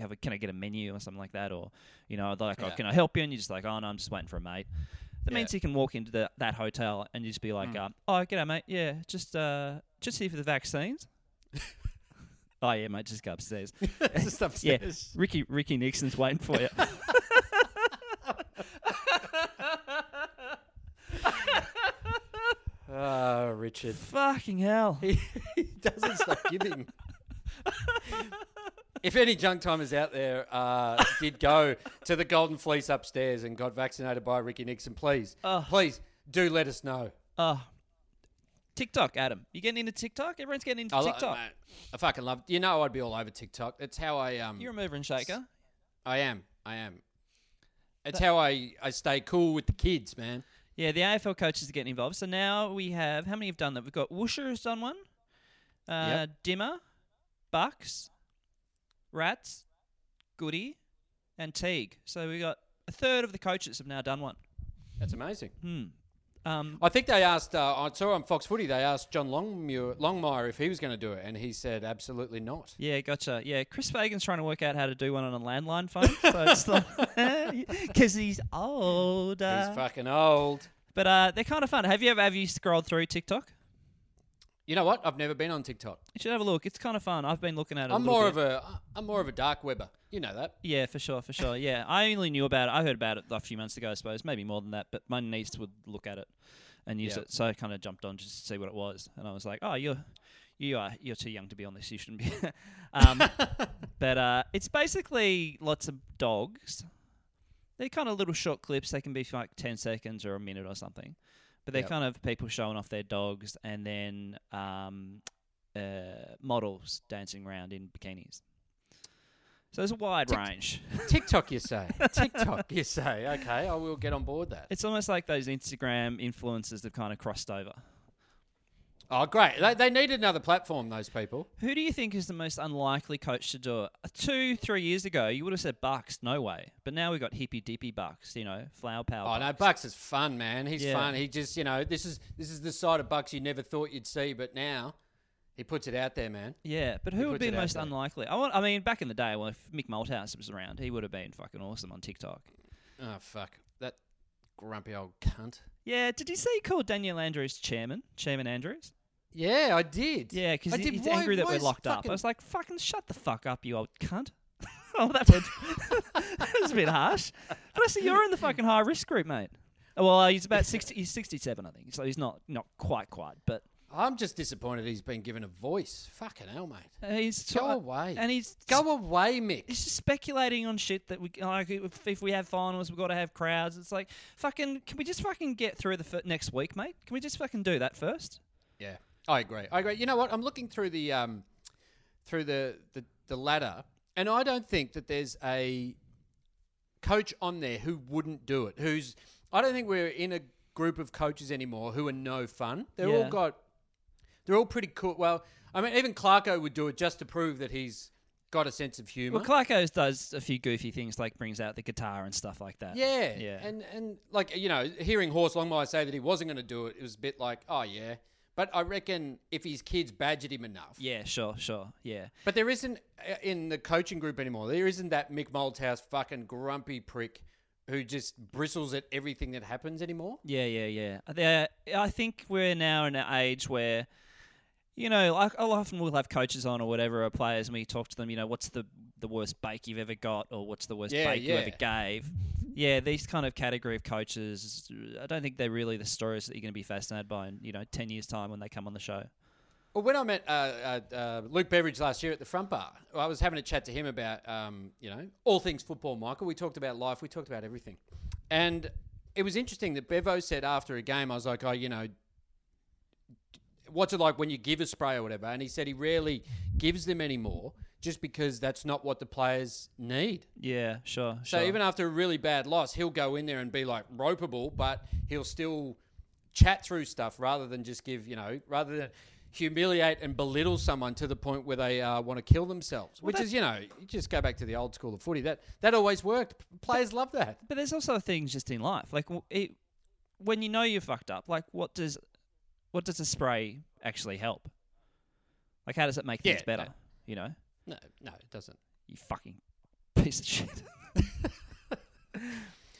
have a, can I get a menu or something like that, or you know, like, yeah. oh, can I help you? And you're just like, oh no, I'm just waiting for a mate. That yeah. means you can walk into the, that hotel and you just be like, mm. um, oh, g'day mate, yeah, just uh, just here for the vaccines. Oh yeah, mate, just go upstairs. Just upstairs. Yeah, Ricky, Ricky Nixon's waiting for you. Oh, Richard. Fucking hell. He, he doesn't stop giving. If any junk timers out there uh, did go to the Golden Fleece upstairs and got vaccinated by Ricky Nixon, please, uh, please do let us know. Uh, TikTok, Adam. You getting into TikTok? Everyone's getting into I TikTok. Lo- mate, I fucking love... You know I'd be all over TikTok. It's how I... Um, You're a mover and shaker. I am. I am. It's that- how I, I stay cool with the kids, man. Yeah, the A F L coaches are getting involved. So now we have... How many have done that? We've got Woosher has done one. Uh, yep. Dimmer. Bucks, Rats, Goody, and Teague. So we got a third of the coaches have now done one. That's amazing. Hmm. Um, I think they asked, uh, I saw on Fox Footy, they asked John Longmire, Longmire if he was going to do it, and he said absolutely not. Yeah, gotcha. Yeah, Chris Fagan's trying to work out how to do one on a landline phone. So it's like, because he's old. He's fucking old. But uh, they're kind of fun. Have you ever have you scrolled through TikTok? You know what? I've never been on TikTok. You should have a look. It's kind of fun. I've been looking at it I'm a little more bit. Of a, I'm more of a dark webber. You know that. Yeah, for sure, for sure. Yeah, I only knew about it. I heard about it a few months ago, I suppose. Maybe more than that. But my niece would look at it and use yeah. it. So I kind of jumped on just to see what it was. And I was like, oh, you're you are, you're too young to be on this. You shouldn't be. um, but uh, it's basically lots of dogs. They're kind of little short clips. They can be for like ten seconds or a minute or something. But they're yep. kind of people showing off their dogs and then um, uh, models dancing around in bikinis. So there's a wide Tick- range. TikTok, you say. TikTok, you say. Okay, I will get on board that. It's almost like those Instagram influencers that kind of crossed over. Oh, great. They, they needed another platform, those people. Who do you think is the most unlikely coach to do it? Two, three years ago, you would have said Bucks, no way. But now we've got hippy-dippy Bucks, you know, flower power. Oh, Bucks. No, Bucks is fun, man. He's yeah. fun. He just, you know, this is this is the side of Bucks you never thought you'd see, but now he puts it out there, man. Yeah, but who would be most unlikely? I want, I mean, back in the day, well, if Mick Malthouse was around, he would have been fucking awesome on TikTok. Oh, fuck. That grumpy old cunt. Yeah, did you say he called Daniel Andrews chairman? Chairman Andrews? Yeah, I did. Yeah, because he, he's why, angry that we're locked up. I was like, fucking shut the fuck up, you old cunt. Oh, that was, that was a bit harsh. But I said, you're in the fucking high-risk group, mate. Well, uh, he's about sixty. He's sixty-seven, I think. So he's not, not quite quite, but... I'm just disappointed he's been given a voice. Fucking hell, mate. Uh, he's Go t- away. And he's Go sp- away, Mick. He's just speculating on shit that we like. If, if we have finals, we've got to have crowds. It's like, fucking, can we just fucking get through the f- next week, mate? Can we just fucking do that first? Yeah, I agree. I agree. You know what? I'm looking through the um, through the, the, the ladder, and I don't think that there's a coach on there who wouldn't do it. Who's I don't think we're in a group of coaches anymore who are no fun. They're yeah. all got... They're all pretty cool. Well, I mean, even Clarko would do it just to prove that he's got a sense of humour. Well, Clarko does a few goofy things, like brings out the guitar and stuff like that. Yeah. yeah. And, and like, you know, hearing Horst Longmire say that he wasn't going to do it, it was a bit like, oh, yeah. But I reckon if his kids badgered him enough. Yeah, sure, sure, yeah. But there isn't, in the coaching group anymore, there isn't that Mick Malthouse fucking grumpy prick who just bristles at everything that happens anymore. Yeah, yeah, yeah. I think we're now in an age where... You know, I, I'll often we'll have coaches on or whatever, or players, and we talk to them, you know, what's the, the worst bake you've ever got, or what's the worst yeah, bake yeah. you ever gave. Yeah, these kind of category of coaches, I don't think they're really the stories that you're going to be fascinated by in, you know, ten years' time when they come on the show. Well, when I met uh, uh, uh, Luke Beveridge last year at the front bar, I was having a chat to him about, um, you know, all things football, Michael. We talked about life. We talked about everything. And it was interesting that Bevo said after a game, I was like, oh, you know, what's it like when you give a spray or whatever? And he said he rarely gives them anymore just because that's not what the players need. Yeah, sure, So sure. even after a really bad loss, he'll go in there and be like ropeable, but he'll still chat through stuff rather than just give, you know, rather than humiliate and belittle someone to the point where they uh, want to kill themselves, well, which is, you know, you just go back to the old school of footy. That that always worked. Players but, love that. But there's also things just in life. Like, it, when you know you're fucked up, like, what does what does a spray actually help? Like, how does it make yeah, things better, no. you know? No, no, it doesn't. You fucking piece of shit.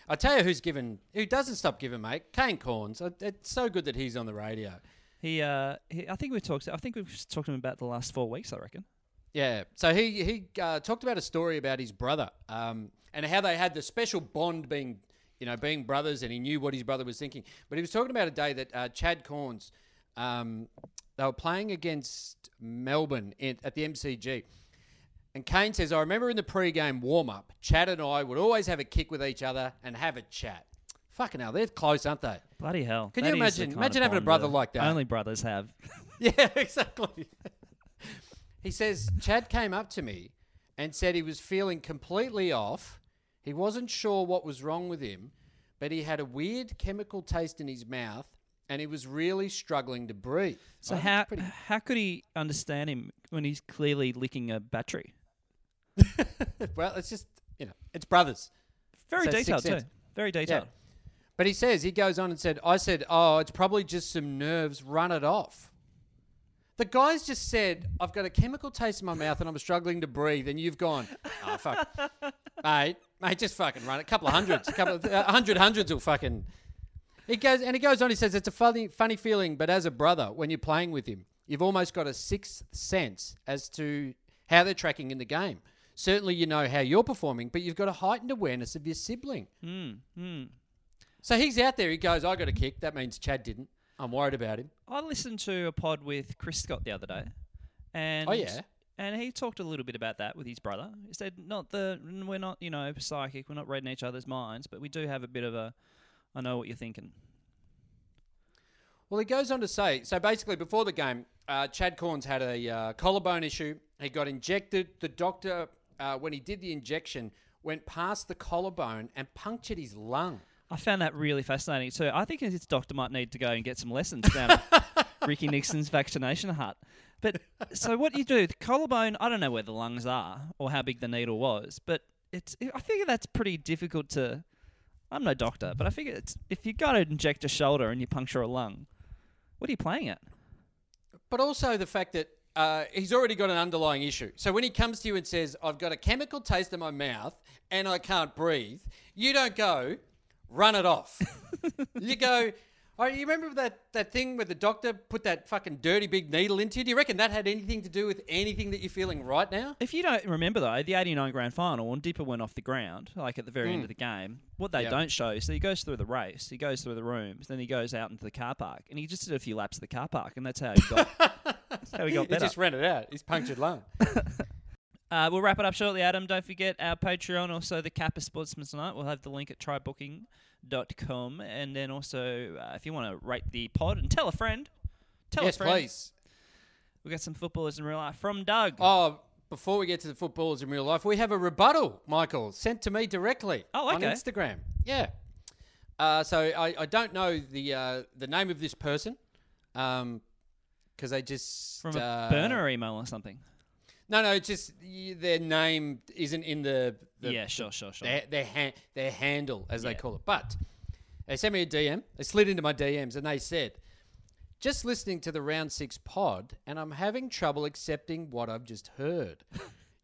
I tell you who's given, who doesn't stop giving, mate, Kane Corns. It's so good that he's on the radio. He, uh, he, I think we've talked. I think we've talked to him about the last four weeks. I reckon. Yeah. So he he uh, talked about a story about his brother, um, and how they had the special bond, being, you know, being brothers, and he knew what his brother was thinking. But he was talking about a day that uh, Chad Corns, um, they were playing against Melbourne in, at the M C G, and Kane says, "I remember in the pre-game warm-up, Chad and I would always have a kick with each other and have a chat." Fucking hell, they're close, aren't they? Bloody hell. Can that you imagine imagine having a brother like that? Only brothers have. Yeah, exactly. He says, Chad came up to me and said he was feeling completely off. He wasn't sure what was wrong with him, but he had a weird chemical taste in his mouth and he was really struggling to breathe. So oh, how pretty... how could he understand him when he's clearly licking a battery? Well, it's just, you know, it's brothers. Very so detailed too. Very detailed. Yeah. But he says, he goes on and said, I said, oh, it's probably just some nerves, run it off. The guy's just said, I've got a chemical taste in my mouth and I'm struggling to breathe. And you've gone, oh, fuck. mate, mate, just fucking run it. A couple of hundreds, a couple of uh, hundred hundreds will fucking. He goes, and he goes on, he says, it's a funny, funny feeling, but as a brother, when you're playing with him, you've almost got a sixth sense as to how they're tracking in the game. Certainly you know how you're performing, but you've got a heightened awareness of your sibling. Mm, mm. So he's out there. He goes, I got a kick. That means Chad didn't. I'm worried about him. I listened to a pod with Chris Scott the other day. And, oh, yeah? And he talked a little bit about that with his brother. He said, "Not the we're not, you know, psychic. We're not reading each other's minds, but we do have a bit of a, I know what you're thinking." Well, he goes on to say, so basically before the game, uh, Chad Corns had a uh, collarbone issue. He got injected. The doctor, uh, when he did the injection, went past the collarbone and punctured his lung. I found that really fascinating too. I think his doctor might need to go and get some lessons down at Ricky Nixon's vaccination hut. But so what you do, the collarbone, I don't know where the lungs are or how big the needle was, but it's. I figure that's pretty difficult to... I'm no doctor, but I figure it's, if you go to inject a shoulder and you puncture a lung, what are you playing at? But also the fact that uh, he's already got an underlying issue. So when he comes to you and says, I've got a chemical taste in my mouth and I can't breathe, you don't go... Run it off. You go, oh, you remember that, that thing where the doctor put that fucking dirty big needle into you? Do you reckon that had anything to do with anything that you're feeling right now? If you don't remember, though, the eighty-nine grand final, when Dipper went off the ground, like at the very mm. end of the game, what they yep. don't show, so he goes through the race, he goes through the rooms, then he goes out into the car park, and he just did a few laps of the car park, and that's how he got, that's how he got better. He just ran it out. He's punctured lung. Uh, we'll wrap it up shortly, Adam. Don't forget our Patreon, also the Kappa Sportsman tonight. We'll have the link at try booking dot com. And then also, uh, if you want to rate the pod and tell a friend, tell yes, a friend. Yes, please. We've got some footballers in real life from Doug. Oh, before we get to the footballers in real life, we have a rebuttal, Michael, sent to me directly oh, okay. on Instagram. Yeah. Uh, so I, I don't know the uh, the name of this person because um, they just... From a uh, burner email or something. No, no, it's just their name isn't in the... the yeah, sure, sure, sure. Their their, ha- their handle, as yeah. they call it. But they sent me a D M. They slid into my D Ms and they said, just listening to the Round six pod and I'm having trouble accepting what I've just heard.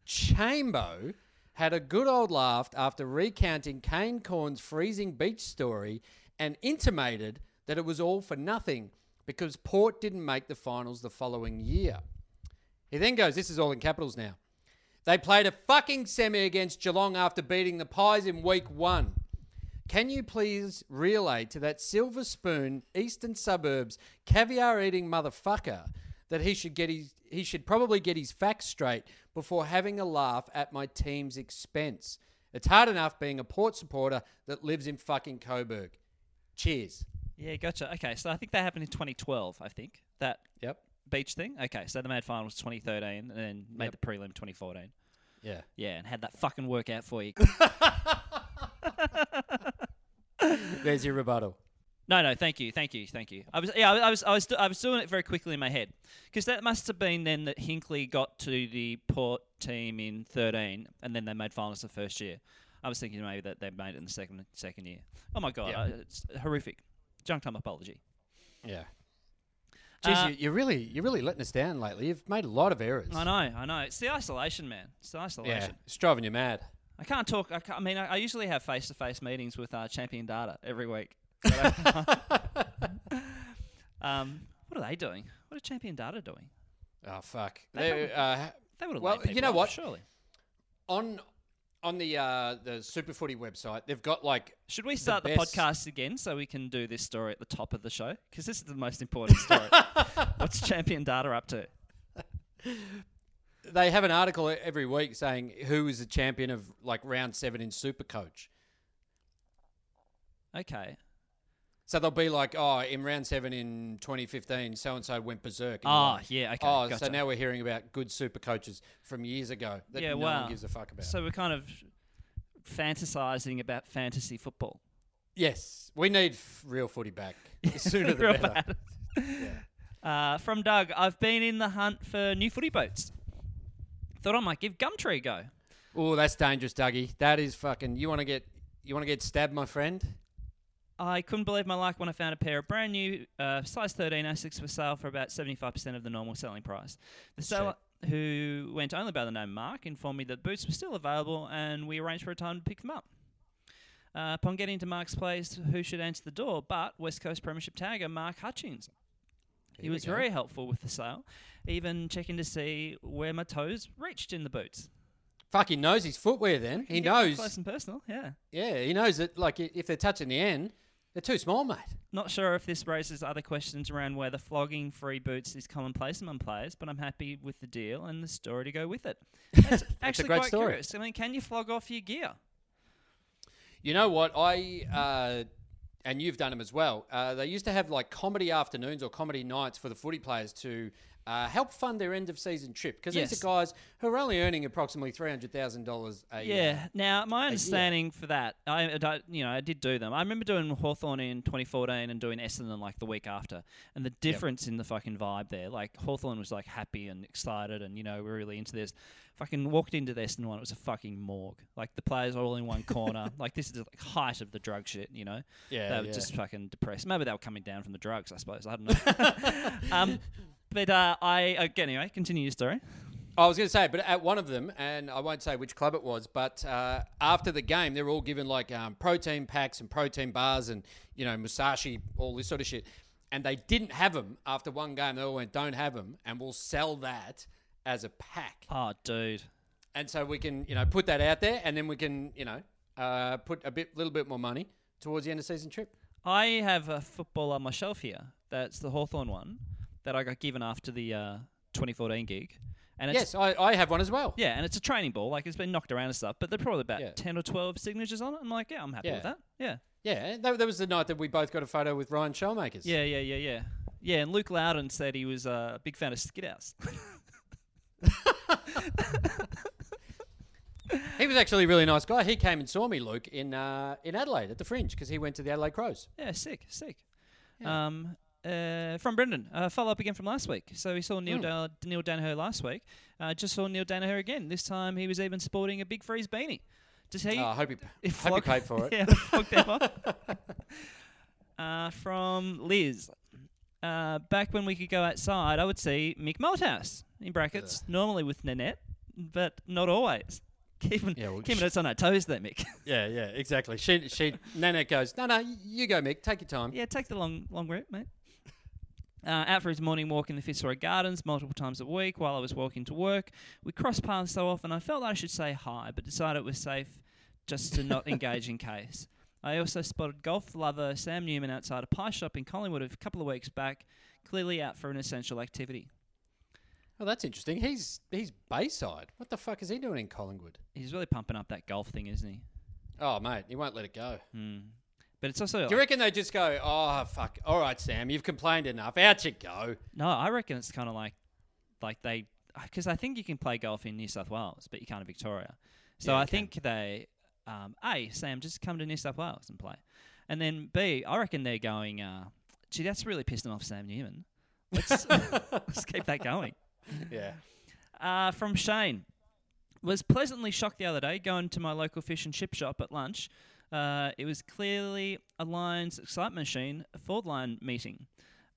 Chambo had a good old laugh after recounting Kane Corn's freezing beach story and intimated that it was all for nothing because Port didn't make the finals the following year. He then goes, this is all in capitals now. They played a fucking semi against Geelong after beating the Pies in week one. Can you please relate to that silver spoon eastern suburbs caviar-eating motherfucker that he should get his he should probably get his facts straight before having a laugh at my team's expense? It's hard enough being a Port supporter that lives in fucking Coburg. Cheers. Yeah, gotcha. Okay, so I think that happened in twenty twelve, I think. That yep. beach thing? Okay, so they made finals twenty thirteen and then made yep. the prelim twenty fourteen. Yeah. Yeah, and had that fucking workout for you. There's your rebuttal. No, no, thank you, thank you, thank you. I was, yeah, I, I was, I was, do, I was doing it very quickly in my head because that must have been then that Hinkley got to the Port team in thirteen, and then they made finals the first year. I was thinking maybe that they made it in the second second year. Oh my god, yeah. I, it's horrific. Junk time apology. Yeah. Jeez, uh, you, you're really, you're really letting us down lately. You've made a lot of errors. I know, I know. It's the isolation, man. It's the isolation. Yeah, it's driving you mad. I can't talk. I, can't, I mean, I, I usually have face-to-face meetings with uh, Champion Data every week. um, what are they doing? What are Champion Data doing? Oh, fuck. They, they, probably, uh, they would have well, you know off, what? Surely. On on the uh, the Superfooty website, they've got like... Should we start the, the podcast again so we can do this story at the top of the show? Because this is the most important story. What's Champion Data up to? They have an article every week saying who is the champion of like round seven in Supercoach. Okay. So they'll be like, oh, in round seven in twenty fifteen, so-and-so went berserk. And oh, like, yeah, okay. Oh, gotcha. So now we're hearing about good super coaches from years ago that yeah, no wow. one gives a fuck about. So we're kind of fantasizing about fantasy football. Yes. We need f- real footy back. The sooner the better. yeah. uh, from Doug, I've been in the hunt for new footy boats. Thought I might give Gumtree a go. Oh, that's dangerous, Dougie. That is fucking... You want to get you want to get stabbed, my friend? I couldn't believe my luck when I found a pair of brand new uh, size thirteen Asics for sale for about seventy-five percent of the normal selling price. The seller, Shit. who went only by the name Mark, informed me that boots were still available and we arranged for a time to pick them up. Uh, upon getting to Mark's place, who should answer the door but West Coast Premiership tagger Mark Hutchins. He was very helpful with the sale, even checking to see where my toes reached in the boots. Fucking knows his footwear then. He knows. Close and personal, yeah. Yeah, he knows that like if they're touching the end, they're too small, mate. Not sure if this raises other questions around whether flogging free boots is commonplace among players, but I'm happy with the deal and the story to go with it. That's, That's actually a great quite story. Curious. I mean, can you flog off your gear? You know what? I... Uh, And you've done them as well. Uh, they used to have like comedy afternoons or comedy nights for the footy players to uh, help fund their end of season trip because yes. these are guys who are only earning approximately three hundred thousand dollars a year. Yeah. Now my understanding for that, I, I you know I did do them. I remember doing Hawthorn in twenty fourteen and doing Essendon like the week after, and the difference yep. in the fucking vibe there. Like Hawthorn was like happy and excited, and you know we're really into this. Fucking walked into this and one, it was a fucking morgue. Like the players all in one corner. Like this is the like, height of the drug shit, you know? Yeah, They were yeah. just fucking depressed. Maybe they were coming down from the drugs, I suppose. I don't know. um, but uh, I, okay, anyway, continue your story. I was going to say, but at one of them, and I won't say which club it was, but uh, after the game, they were all given like um, protein packs and protein bars and, you know, musashi, all this sort of shit. And they didn't have them after one game. They all went, don't have them and we'll sell that as a pack. Oh, dude. And so we can, you know, put that out there and then we can, you know, uh, put a bit, little bit more money towards the end of season trip. I have a football on my shelf here. That's the Hawthorn one that I got given after the uh, twenty fourteen gig. And it's, yes, I, I have one as well. Yeah, and it's a training ball. Like, it's been knocked around and stuff, but they're probably about yeah. ten or twelve signatures on it. I'm like, yeah, I'm happy yeah. with that. Yeah. Yeah, that, that was the night that we both got a photo with Ryan Shellmakers. Yeah, yeah, yeah, yeah. Yeah, and Luke Loudon said he was uh, a big fan of Skidhouse. He was actually a really nice guy. He came and saw me, Luke, in uh, in Adelaide at the Fringe because he went to the Adelaide Crows. Yeah, sick, sick. Yeah. Um, uh, from Brendan, uh, follow up again from last week. So we saw Neil mm. da- Neil Danaher last week. Uh, just saw Neil Danaher again. This time he was even sporting a big freeze beanie. Does he? Oh, I hope he, if hope flog, he paid for it. Yeah, fuck that one. Uh, from Liz. Uh, back when we could go outside, I would see Mick Malthouse, in brackets, Ugh. normally with Nanette, but not always. Keeping, yeah, well, keeping us on our toes there, Mick. Yeah, yeah, exactly. She, she, Nanette goes, no, no, you go, Mick, take your time. Yeah, take the long long route, mate. Uh, out for his morning walk in the Fitzroy Gardens multiple times a week while I was walking to work. We crossed paths so often I felt like I should say hi, but decided it was safe just to not engage in case. I also spotted golf lover Sam Newman outside a pie shop in Collingwood a couple of weeks back, clearly out for an essential activity. Oh, that's interesting. He's he's Bayside. What the fuck is he doing in Collingwood? He's really pumping up that golf thing, isn't he? Oh, mate, he won't let it go. Mm. But it's also... Do you reckon they just go, oh, fuck, all right, Sam, you've complained enough. Out you go. No, I reckon it's kind of like like they... Because I think you can play golf in New South Wales, but you can't in Victoria. So yeah, I think can. they... Um, A, Sam, just come to New South Wales and play. And then B, I reckon they're going, uh, gee, that's really pissing off Sam Newman. Let's, let's keep that going. Yeah. Uh, from Shane. Was pleasantly shocked the other day going to my local fish and chip shop at lunch. Uh, it was clearly a Lions Excite Machine Ford Line meeting.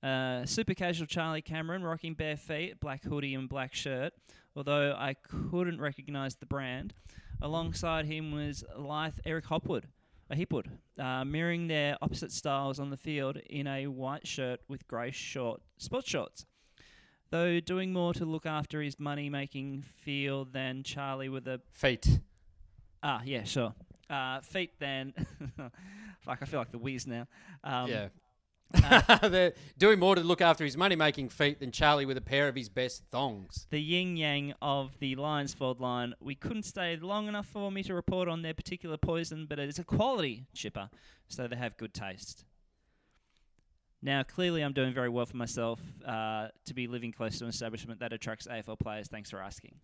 Uh, super casual Charlie Cameron rocking bare feet, black hoodie and black shirt, although I couldn't recognise the brand. Alongside him was lithe Eric Hopwood, a Hipwood, uh, mirroring their opposite styles on the field in a white shirt with grey short sports shorts. Though doing more to look after his money-making field than Charlie with a... Feet. Ah, yeah, sure. Uh, feet than... Fuck, I feel like the whiz now. Um, yeah. Uh, They're doing more to look after his money-making feet than Charlie with a pair of his best thongs. The yin-yang of the Lions Ford Line. We couldn't stay long enough for me to report on their particular poison, but it is a quality chipper, so they have good taste. Now, clearly I'm doing very well for myself uh, to be living close to an establishment that attracts A F L players. Thanks for asking.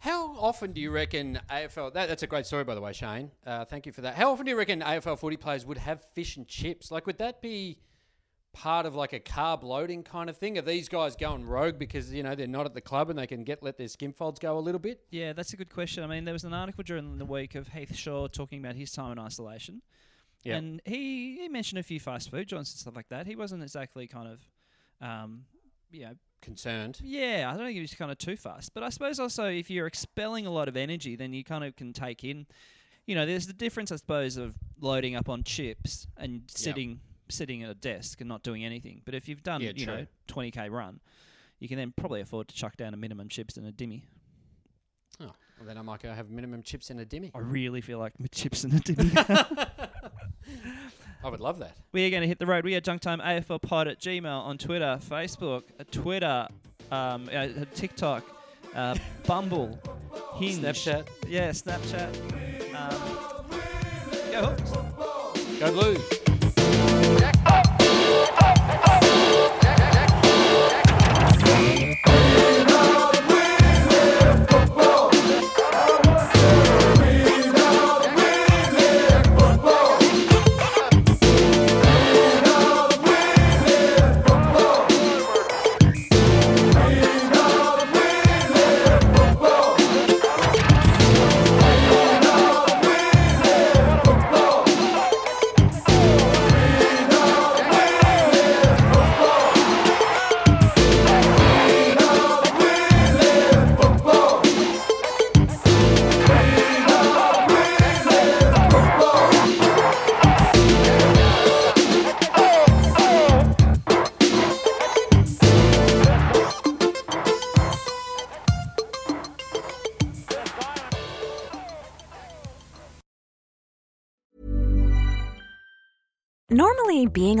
How often do you reckon A F L... That, that's a great story, by the way, Shane. Uh, thank you for that. How often do you reckon A F L footy players would have fish and chips? Like, would that be part of like a carb loading kind of thing? Are these guys going rogue because, you know, they're not at the club and they can get let their skin folds go a little bit? Yeah, that's a good question. I mean, there was an article during the week of Heath Shaw talking about his time in isolation. Yep. And he, he mentioned a few fast food joints and stuff like that. He wasn't exactly kind of, um, you know... Concerned. Yeah, I don't think he was kind of too fast. But I suppose also if you're expelling a lot of energy, then you kind of can take in... You know, there's the difference, I suppose, of loading up on chips and sitting yep. sitting at a desk and not doing anything. But if you've done, yeah, you true. know, twenty K run, you can then probably afford to chuck down a minimum chips and a dimmy. Oh, well then I might go have minimum chips and a dimmy. I really feel like chips and a dimmy. I would love that. We are going to hit the road. We are junk time A F L pod at gmail on Twitter, Facebook, Twitter, um, uh, TikTok, uh, Bumble, Hinge. Snapchat. Yeah, Snapchat. Um, go Hawks. Go Blues. Being